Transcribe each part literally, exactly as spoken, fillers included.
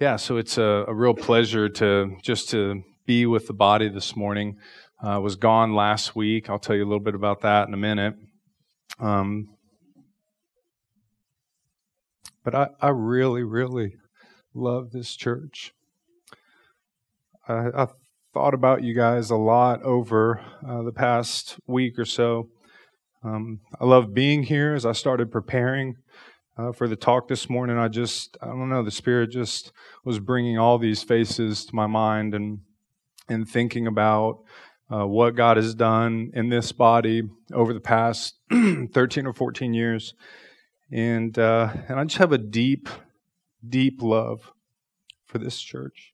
Yeah, so it's a, a real pleasure to just to be with the body this morning. I uh, was gone last week. I'll tell you a little bit about that in a minute. Um, but I, I really, really love this church. I, I thought about you guys a lot over uh, the past week or so. Um, I love being here. As I started preparing Uh, for the talk this morning, I just, I don't know, the Spirit just was bringing all these faces to my mind and and thinking about uh, what God has done in this body over the past thirteen or fourteen years. And uh, and I just have a deep, deep love for this church.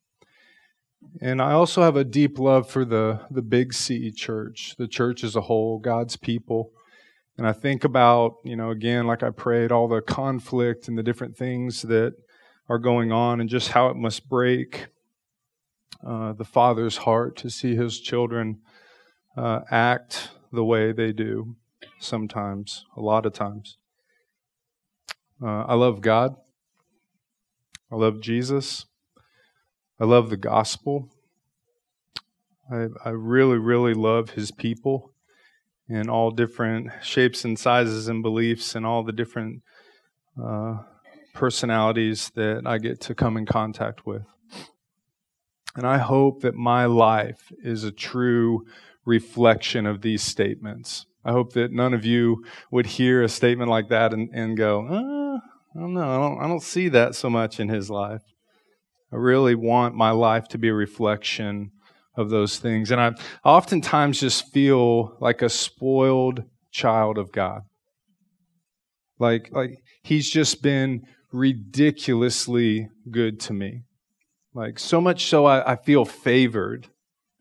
And I also have a deep love for the, the Big C church, the church as a whole, God's people. And I think about, you know, again, like I prayed, all the conflict and the different things that are going on and just how it must break uh, the Father's heart to see His children uh, act the way they do sometimes, a lot of times. Uh, I love God. I love Jesus. I love the gospel. I, I really, really love His people. In all different shapes and sizes and beliefs and all the different uh, personalities that I get to come in contact with. And I hope that my life is a true reflection of these statements. I hope that none of you would hear a statement like that and, and go, ah, I don't know, I don't, I don't see that so much in his life. I really want my life to be a reflection of those things. And I oftentimes just feel like a spoiled child of God. Like, like He's just been ridiculously good to me. Like, so much so I, I feel favored.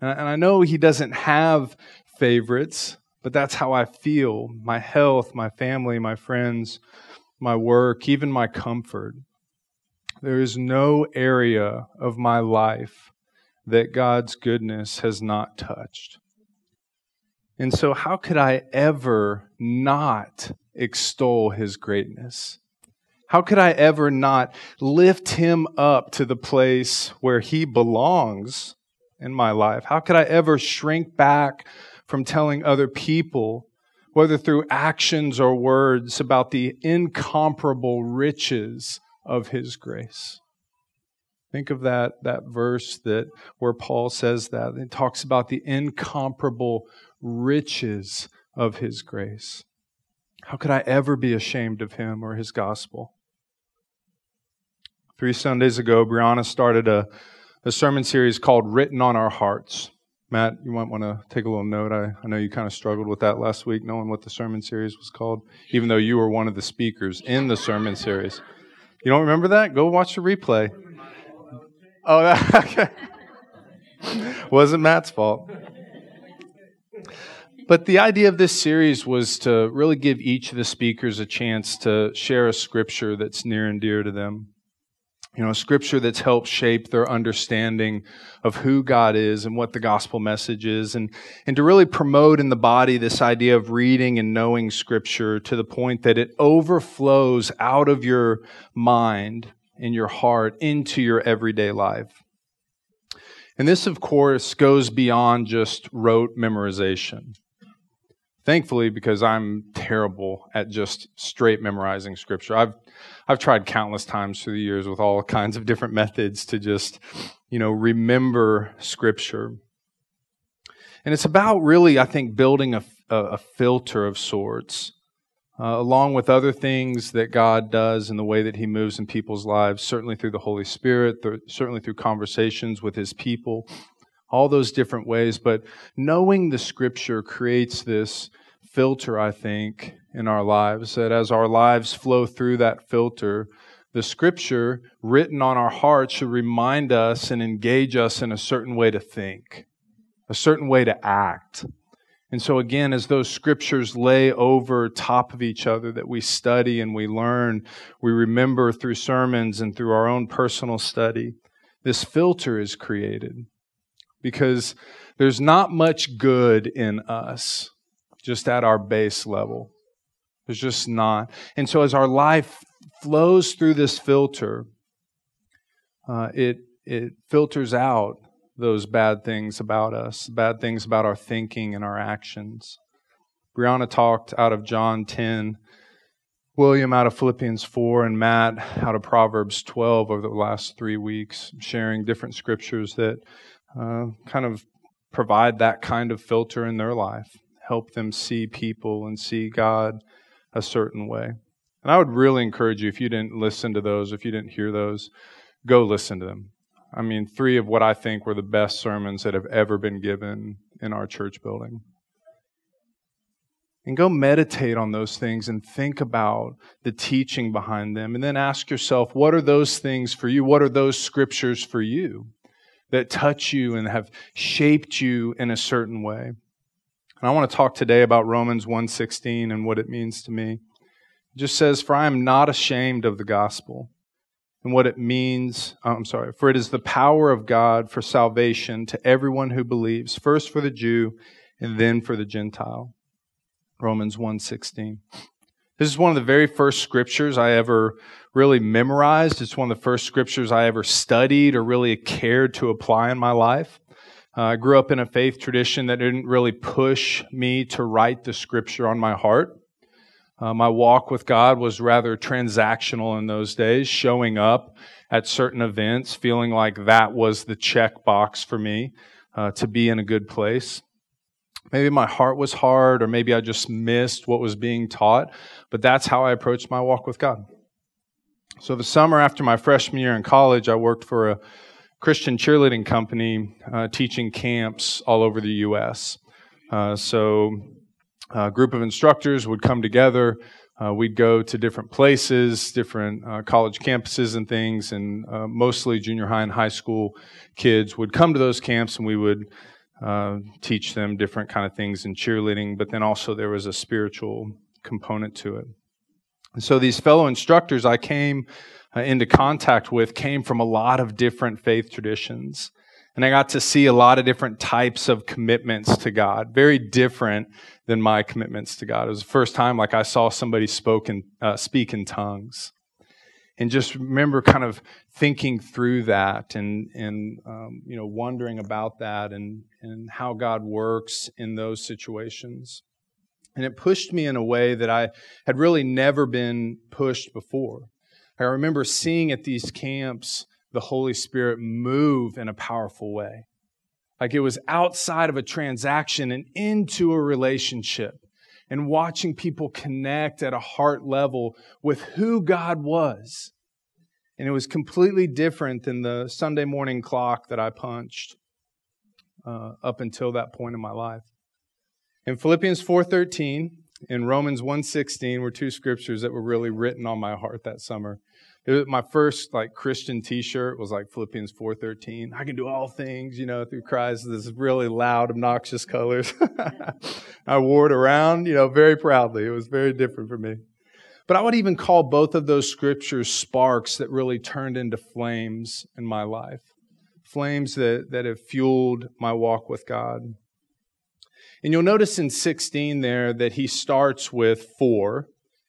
And I, and I know He doesn't have favorites, but that's how I feel. My health, my family, my friends, my work, even my comfort. There is no area of my life that God's goodness has not touched. And so how could I ever not extol His greatness? How could I ever not lift Him up to the place where He belongs in my life? How could I ever shrink back from telling other people, whether through actions or words, about the incomparable riches of His grace? Think of that, that verse that where Paul says that. It talks about the incomparable riches of His grace. How could I ever be ashamed of Him or His gospel? Three Sundays ago, Brianna started a, a sermon series called Written on Our Hearts. Matt, you might want to take a little note. I, I know you kind of struggled with that last week, knowing what the sermon series was called, even though you were one of the speakers in the sermon series. You don't remember that? Go watch the replay. Oh, that, okay. Wasn't Matt's fault. But the idea of this series was to really give each of the speakers a chance to share a scripture that's near and dear to them. You know, a scripture that's helped shape their understanding of who God is and what the gospel message is, and, and to really promote in the body this idea of reading and knowing scripture to the point that it overflows out of your mind in your heart, into your everyday life. And this, of course, goes beyond just rote memorization. Thankfully, because I'm terrible at just straight memorizing Scripture. I've I've tried countless times through the years with all kinds of different methods to just, you know, remember Scripture. And it's about really, I think, building a, a filter of sorts, Uh, along with other things that God does and the way that He moves in people's lives, certainly through the Holy Spirit, th- certainly through conversations with His people, all those different ways. But knowing the Scripture creates this filter, I think, in our lives, that as our lives flow through that filter, the Scripture written on our hearts should remind us and engage us in a certain way to think, a certain way to act. And so again, as those scriptures lay over top of each other that we study and we learn, we remember through sermons and through our own personal study, this filter is created because there's not much good in us just at our base level. There's just not. And so as our life flows through this filter, uh, it it filters out those bad things about us, bad things about our thinking and our actions. Brianna talked out of John ten, William out of Philippians four, and Matt out of Proverbs twelve over the last three weeks, sharing different scriptures that uh, kind of provide that kind of filter in their life, help them see people and see God a certain way. And I would really encourage you, if you didn't listen to those, if you didn't hear those, go listen to them. I mean, three of what I think were the best sermons that have ever been given in our church building. And go meditate on those things and think about the teaching behind them. And then ask yourself, what are those things for you? What are those scriptures for you that touch you and have shaped you in a certain way? And I want to talk today about Romans one sixteen and what it means to me. It just says, "For I am not ashamed of the gospel." And what it means, I'm sorry, "For it is the power of God for salvation to everyone who believes, first for the Jew and then for the Gentile." Romans one sixteen. This is one of the very first scriptures I ever really memorized. It's one of the first scriptures I ever studied or really cared to apply in my life. Uh, I grew up in a faith tradition that didn't really push me to write the scripture on my heart. Uh, my walk with God was rather transactional in those days, showing up at certain events, feeling like that was the checkbox for me uh, to be in a good place. Maybe my heart was hard, or maybe I just missed what was being taught, but that's how I approached my walk with God. So the summer after my freshman year in college, I worked for a Christian cheerleading company uh, teaching camps all over the U S Uh, so a group of instructors would come together. Uh, we'd go to different places, different uh, college campuses and things, and uh, mostly junior high and high school kids would come to those camps, and we would Uh, teach them different kind of things in cheerleading, but then also there was a spiritual component to it. And so these fellow instructors I came uh, into contact with came from a lot of different faith traditions, and I got to see a lot of different types of commitments to God, very different than my commitments to God. It was the first time like I saw somebody spoken, uh, speak in tongues. And just remember kind of thinking through that and, and um, you know, wondering about that and, and how God works in those situations. And it pushed me in a way that I had really never been pushed before. I remember seeing at these camps the Holy Spirit move in a powerful way. Like it was outside of a transaction and into a relationship. And watching people connect at a heart level with who God was. And it was completely different than the Sunday morning clock that I punched uh, up until that point in my life. In Philippians four thirteen and Romans one sixteen were two scriptures that were really written on my heart that summer. It was my first like Christian t-shirt was like Philippians four thirteen. I can do all things, you know, through Christ. This really loud, obnoxious colors. I wore it around, you know, very proudly. It was very different for me. But I would even call both of those scriptures sparks that really turned into flames in my life. Flames that, that have fueled my walk with God. And you'll notice in sixteen there that he starts with four.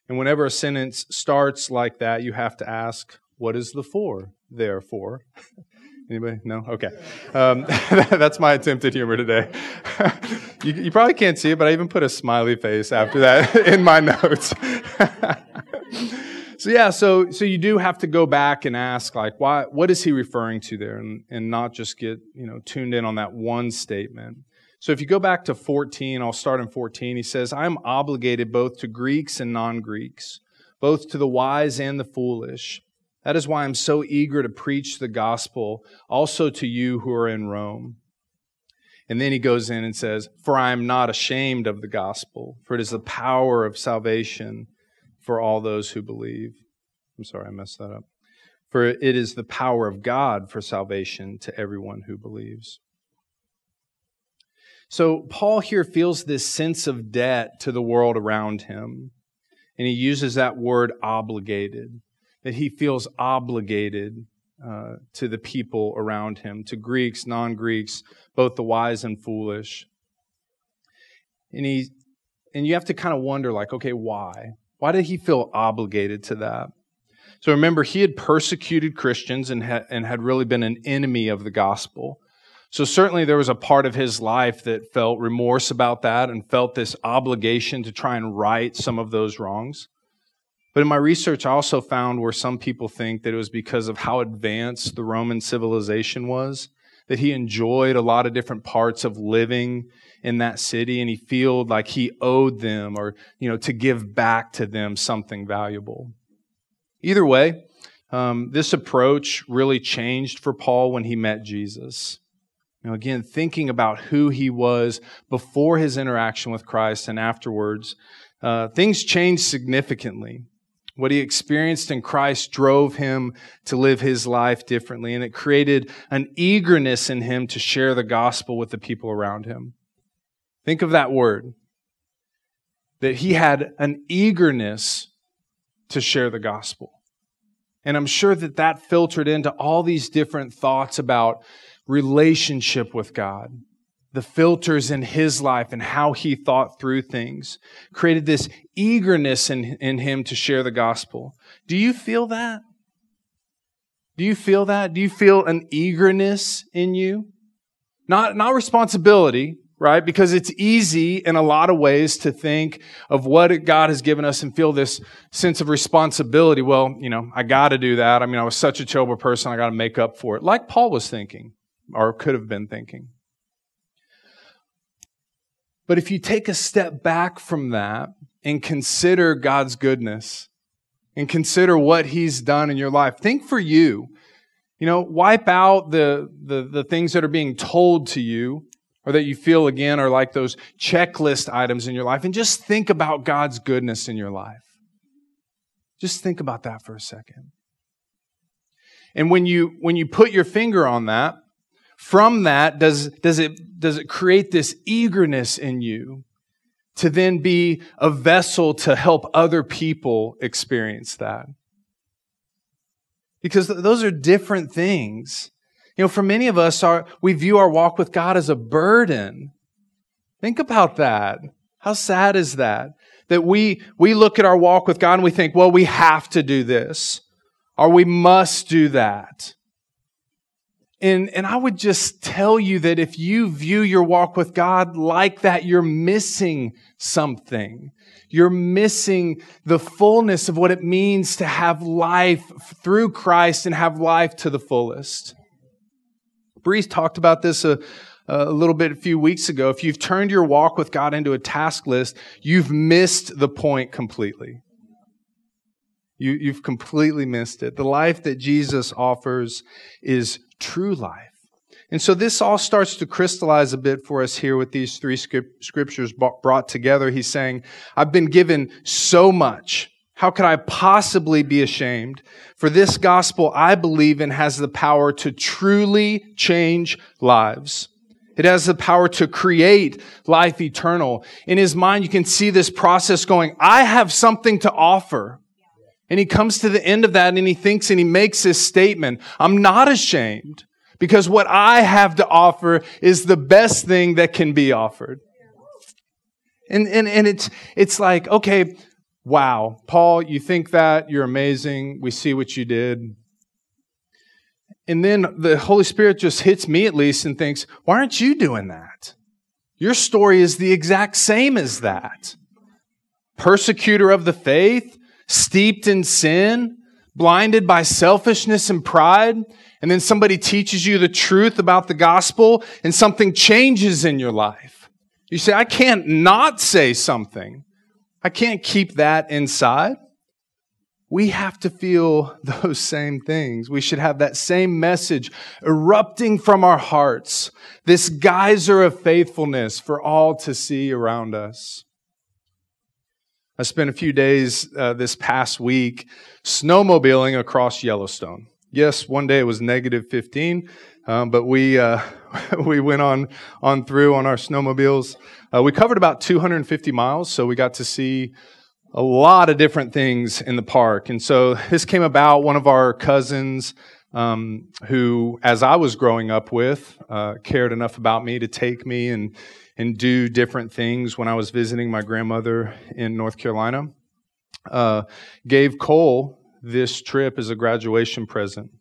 And whenever a sentence starts like that, you have to ask, what is the for there for? Anybody? No? Okay. Um, that's my attempt at humor today. you, you probably can't see it, but I even put a smiley face after that in my notes. so yeah, so so you do have to go back and ask, like, why? What is he referring to there? And, and not just get, you know, tuned in on that one statement. So if you go back to fourteen, I'll start in fourteen. He says, I am obligated both to Greeks and non-Greeks, both to the wise and the foolish. That is why I'm so eager to preach the gospel, also to you who are in Rome. And then he goes in and says, for I am not ashamed of the gospel, for it is the power of salvation for all those who believe. I'm sorry, I messed that up. For it is the power of God for salvation to everyone who believes. So Paul here feels this sense of debt to the world around him, and he uses that word obligated, that he feels obligated uh, to the people around him, to Greeks, non-Greeks, both the wise and foolish. And he, and you have to kind of wonder, like, okay, why? Why did he feel obligated to that? So remember, he had persecuted Christians and had, and had really been an enemy of the gospel. So certainly there was a part of his life that felt remorse about that and felt this obligation to try and right some of those wrongs. But in my research, I also found where some people think that it was because of how advanced the Roman civilization was, that he enjoyed a lot of different parts of living in that city, and he felt like he owed them, or, you know, to give back to them something valuable. Either way, um, this approach really changed for Paul when he met Jesus. You know, again, thinking about who he was before his interaction with Christ and afterwards, uh, things changed significantly. What he experienced in Christ drove him to live his life differently, and it created an eagerness in him to share the gospel with the people around him. Think of that word, that he had an eagerness to share the gospel. And I'm sure that that filtered into all these different thoughts about relationship with God. The filters in his life and how he thought through things created this eagerness in, in him to share the gospel. Do you feel that? Do you feel that? Do you feel an eagerness in you? Not, not responsibility, right? Because it's easy in a lot of ways to think of what God has given us and feel this sense of responsibility. Well, you know, I got to do that. I mean, I was such a terrible person. I got to make up for it. Like Paul was thinking, or could have been thinking. But if you take a step back from that and consider God's goodness and consider what He's done in your life, think for you. You know, wipe out the, the, the things that are being told to you or that you feel, again, are like those checklist items in your life, and just think about God's goodness in your life. Just think about that for a second. And when you when you put your finger on that, from that, does does it does it create this eagerness in you to then be a vessel to help other people experience that? Because th- those are different things. You know, for many of us, our, we view our walk with God as a burden. Think about that. How sad is that? That we we look at our walk with God and we think, well, we have to do this, or we must do that. And, and I would just tell you that if you view your walk with God like that, you're missing something. You're missing the fullness of what it means to have life through Christ and have life to the fullest. Breeze talked about this a, a little bit a few weeks ago. If you've turned your walk with God into a task list, you've missed the point completely. You, you've completely missed it. The life that Jesus offers is true life. And so this all starts to crystallize a bit for us here with these three scriptures brought together. He's saying, I've been given so much. How could I possibly be ashamed? For this gospel I believe in has the power to truly change lives. It has the power to create life eternal. In his mind, you can see this process going, I have something to offer. And he comes to the end of that and he thinks and he makes this statement, I'm not ashamed because what I have to offer is the best thing that can be offered. And and and it's it's like, okay, wow, Paul, you think that, you're amazing, we see what you did. And then the Holy Spirit just hits me at least and thinks, why aren't you doing that? Your story is the exact same as that. Persecutor of the faith, steeped in sin, blinded by selfishness and pride, and then somebody teaches you the truth about the gospel and something changes in your life. You say, I can't not say something. I can't keep that inside. We have to feel those same things. We should have that same message erupting from our hearts, this geyser of faithfulness for all to see around us. I spent a few days uh, this past week snowmobiling across Yellowstone. Yes, one day it was negative fifteen, um, but we uh, we went on on through on our snowmobiles. Uh, we covered about two hundred fifty miles, so we got to see a lot of different things in the park. And so this came about, one of our cousins um, who, as I was growing up with, uh, cared enough about me to take me and and do different things when I was visiting my grandmother in North Carolina, uh, gave Cole, this trip as a graduation present.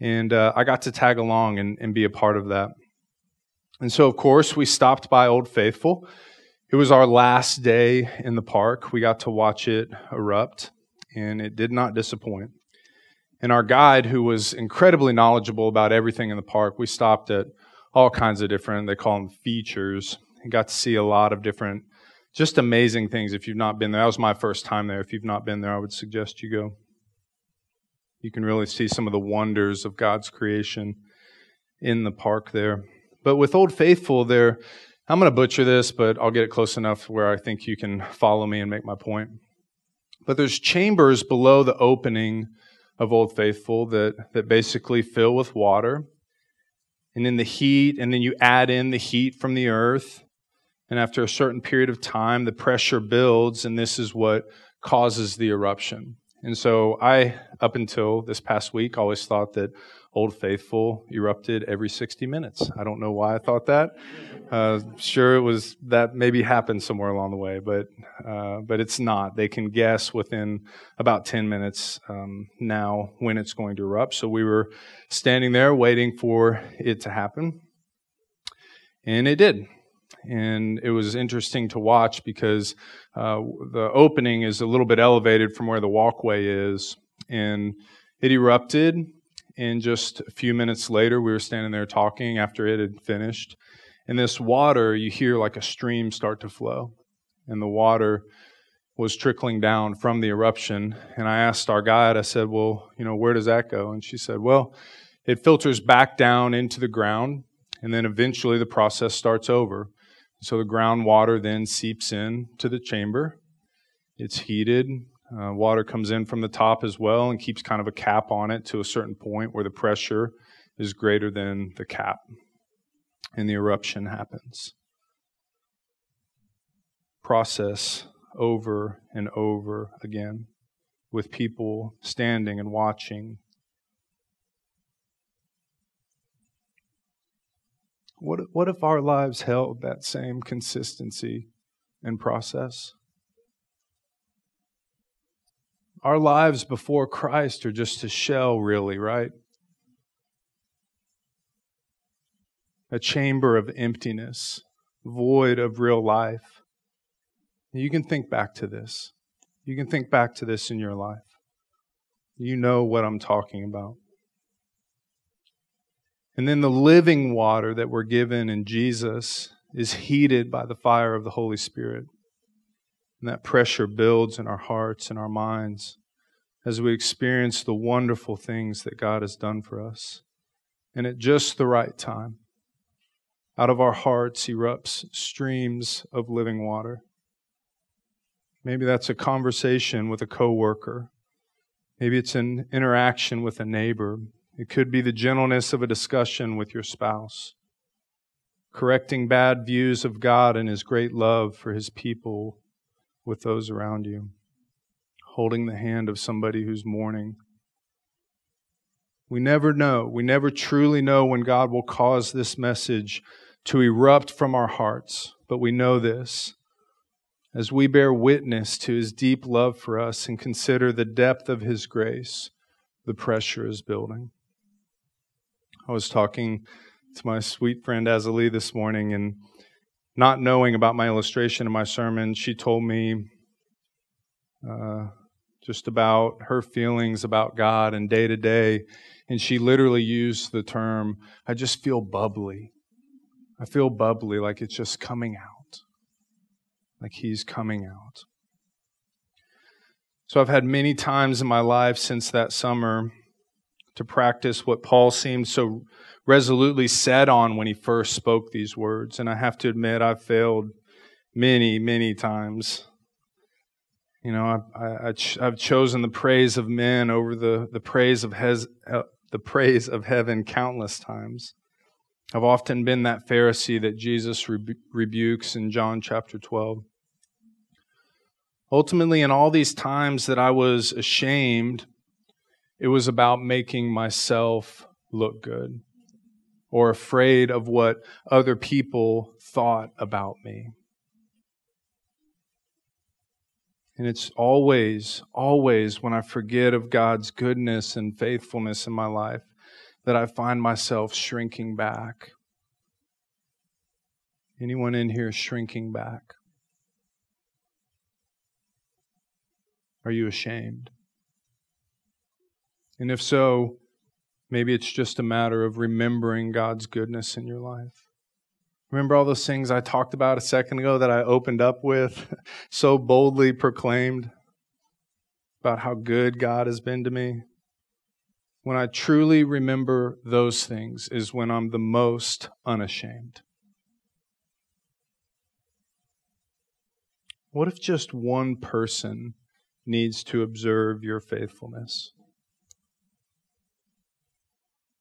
And uh, I got to tag along and, and be a part of that. And so, of course, we stopped by Old Faithful. It was our last day in the park. We got to watch it erupt, and it did not disappoint. And our guide, who was incredibly knowledgeable about everything in the park, we stopped at all kinds of different, they call them features, and got to see a lot of different, just amazing things. If you've not been there, that was my first time there. If you've not been there, I would suggest you go. You can really see some of the wonders of God's creation in the park there. But with Old Faithful there, I'm going to butcher this, but I'll get it close enough where I think you can follow me and make my point. But there's chambers below the opening of Old Faithful that, that basically fill with water. And in the heat, and then you add in the heat from the earth. And after a certain period of time, the pressure builds, and this is what causes the eruption. And so I, up until this past week, always thought that Old Faithful erupted every sixty minutes. I don't know why I thought that. Uh, sure, it was that maybe happened somewhere along the way, but uh, but it's not. They can guess within about ten minutes um, now when it's going to erupt. So we were standing there waiting for it to happen, and it did. And it was interesting to watch because uh, the opening is a little bit elevated from where the walkway is, and it erupted. And just a few minutes later, we were standing there talking after it had finished. And this water, you hear like a stream start to flow. And the water was trickling down from the eruption. And I asked our guide, I said, well, you know, where does that go? And she said, well, it filters back down into the ground. And then eventually the process starts over. So the groundwater then seeps in to the chamber. It's heated. Uh, water comes in from the top as well and keeps kind of a cap on it to a certain point where the pressure is greater than the cap, and the eruption happens. Process over and over again with people standing and watching. What, what if our lives held that same consistency and process? Our lives before Christ are just a shell, really, right? A chamber of emptiness, void of real life. You can think back to this. You can think back to this in your life. You know what I'm talking about. And then the living water that we're given in Jesus is heated by the fire of the Holy Spirit. And that pressure builds in our hearts and our minds as we experience the wonderful things that God has done for us. And at just the right time, out of our hearts erupts streams of living water. Maybe that's a conversation with a coworker. Maybe it's an interaction with a neighbor. It could be the gentleness of a discussion with your spouse. Correcting bad views of God and His great love for His people with those around you, holding the hand of somebody who's mourning. We never know, we never truly know when God will cause this message to erupt from our hearts, but we know this. As we bear witness to His deep love for us and consider the depth of His grace, the pressure is building. I was talking to my sweet friend Azalee this morning, and not knowing about my illustration in my sermon, she told me uh, just about her feelings about God and day to day. And she literally used the term, I just feel bubbly. I feel bubbly, like it's just coming out. Like He's coming out. So I've had many times in my life since that summer to practice what Paul seemed so resolutely set on when he first spoke these words. And I have to admit, I've failed many, many times. You know, I, I, I ch- I've chosen the praise of men over the, the, praise of hez- uh, the praise of heaven countless times. I've often been that Pharisee that Jesus rebu- rebukes in John chapter twelve. Ultimately, in all these times that I was ashamed, it was about making myself look good or afraid of what other people thought about me. And it's always, always when I forget of God's goodness and faithfulness in my life that I find myself shrinking back. Anyone in here shrinking back? Are you ashamed? And if so, maybe it's just a matter of remembering God's goodness in your life. Remember all those things I talked about a second ago that I opened up with, so boldly proclaimed about how good God has been to me? When I truly remember those things is when I'm the most unashamed. What if just one person needs to observe your faithfulness?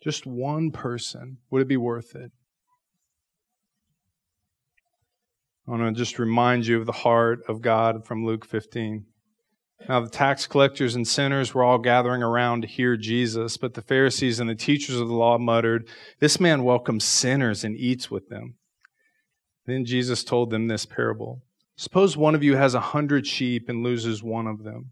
Just one person. Would it be worth it? I want to just remind you of the heart of God from Luke fifteen. Now the tax collectors and sinners were all gathering around to hear Jesus, but the Pharisees and the teachers of the law muttered, "This man welcomes sinners and eats with them." Then Jesus told them this parable. Suppose one of you has a hundred sheep and loses one of them.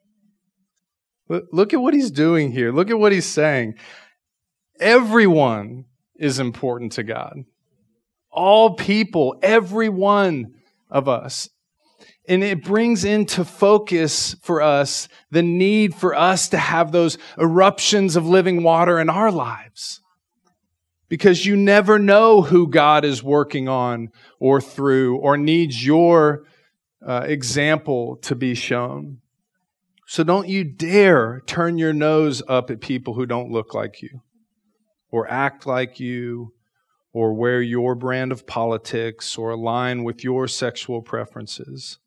Look at what he's doing here. Look at what he's saying. Everyone is important to God. All people, every one of us. And it brings into focus for us the need for us to have those eruptions of living water in our lives. Because you never know who God is working on or through or needs your uh, example to be shown. So don't you dare turn your nose up at people who don't look like you, or act like you, or wear your brand of politics, or align with your sexual preferences.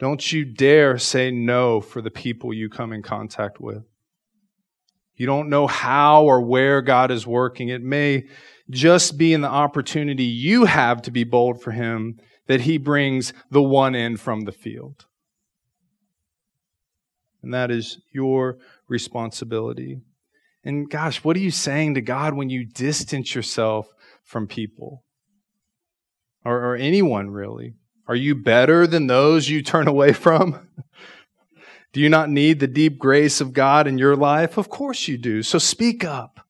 Don't you dare say no for the people you come in contact with. You don't know how or where God is working. It may just be in the opportunity you have to be bold for Him that He brings the one in from the field. And that is your responsibility. And gosh, what are you saying to God when you distance yourself from people? Or, or anyone, really? Are you better than those you turn away from? Do you not need the deep grace of God in your life? Of course you do. So speak up.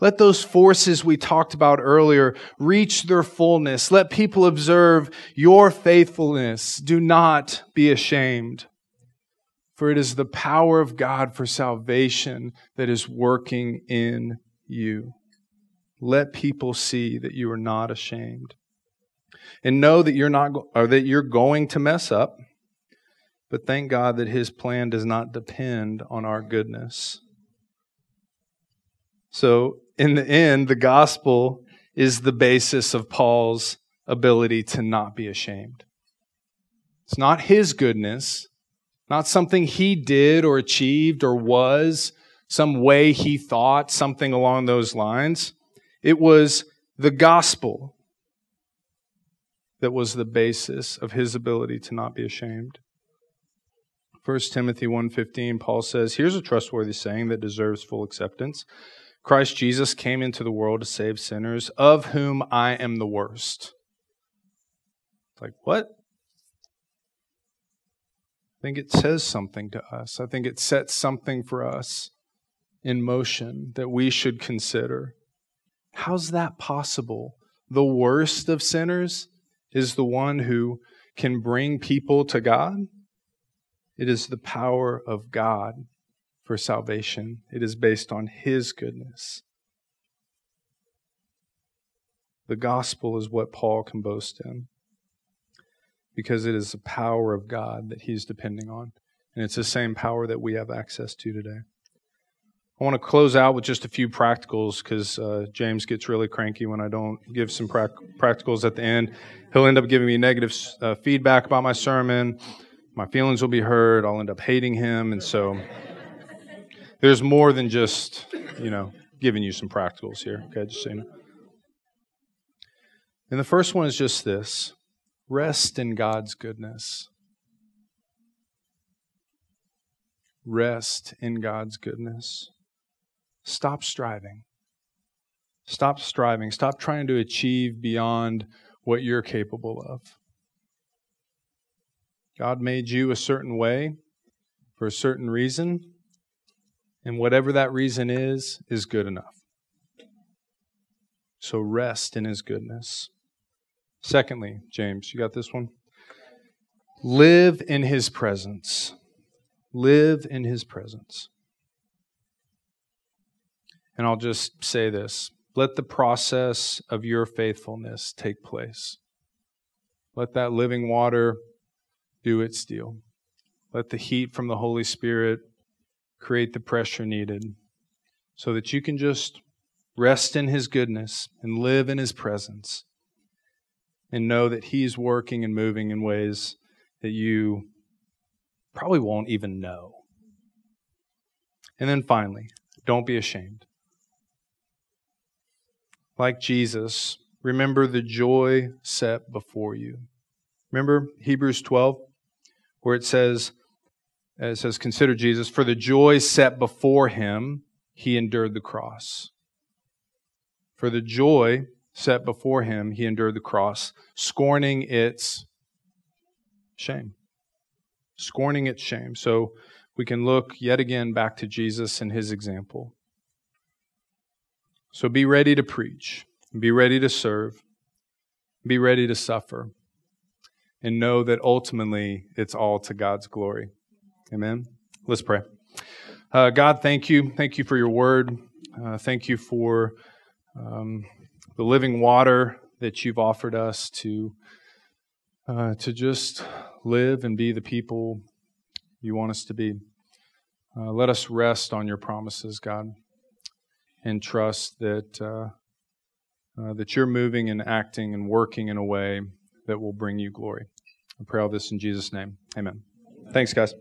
Let those forces we talked about earlier reach their fullness. Let people observe your faithfulness. Do not be ashamed. For it is the power of God for salvation that is working in you. Let people see that you are not ashamed. And know that you're not, or that you're going to mess up, but thank God that His plan does not depend on our goodness. So, in the end, the gospel is the basis of Paul's ability to not be ashamed. It's not his goodness. Not something he did or achieved or was, some way he thought, something along those lines. It was the gospel that was the basis of his ability to not be ashamed. First Timothy one fifteen, Paul says, "Here's a trustworthy saying that deserves full acceptance. Christ Jesus came into the world to save sinners, of whom I am the worst." It's like, what? I think it says something to us. I think it sets something for us in motion that we should consider. How's that possible? The worst of sinners is the one who can bring people to God? It is the power of God for salvation. It is based on His goodness. The gospel is what Paul can boast in, because it is the power of God that he's depending on. And it's the same power that we have access to today. I want to close out with just a few practicals, because uh, James gets really cranky when I don't give some pra- practicals at the end. He'll end up giving me negative uh, feedback about my sermon. my feelings will be hurt. I'll end up hating him. And so there's more than just, you know, giving you some practicals here. Okay, just so you know. And the first one is just this. Rest in God's goodness. Rest in God's goodness. Stop striving. Stop striving. Stop trying to achieve beyond what you're capable of. God made you a certain way for a certain reason, and whatever that reason is, is good enough. So rest in His goodness. Secondly, James, you got this one? Live in His presence. Live in His presence. And I'll just say this. Let the process of your faithfulness take place. Let that living water do its deal. Let the heat from the Holy Spirit create the pressure needed so that you can just rest in His goodness and live in His presence and know that He's working and moving in ways that you probably won't even know. And then finally, don't be ashamed. Like Jesus, remember the joy set before you. Remember Hebrews twelve, where it says, it says, consider Jesus, for the joy set before Him, He endured the cross. For the joy set before Him, He endured the cross, scorning its shame. Scorning its shame. So we can look yet again back to Jesus and His example. So be ready to preach, be ready to serve, be ready to suffer, and know that ultimately it's all to God's glory. Amen? Let's pray. Uh, God, thank you. Thank you for your word. Uh, thank you for um, the living water that you've offered us to, uh, to just live and be the people you want us to be. Uh, let us rest on your promises, God. And trust that uh, uh, that you're moving and acting and working in a way that will bring you glory. I pray all this in Jesus' name. Amen. Amen. Thanks, guys.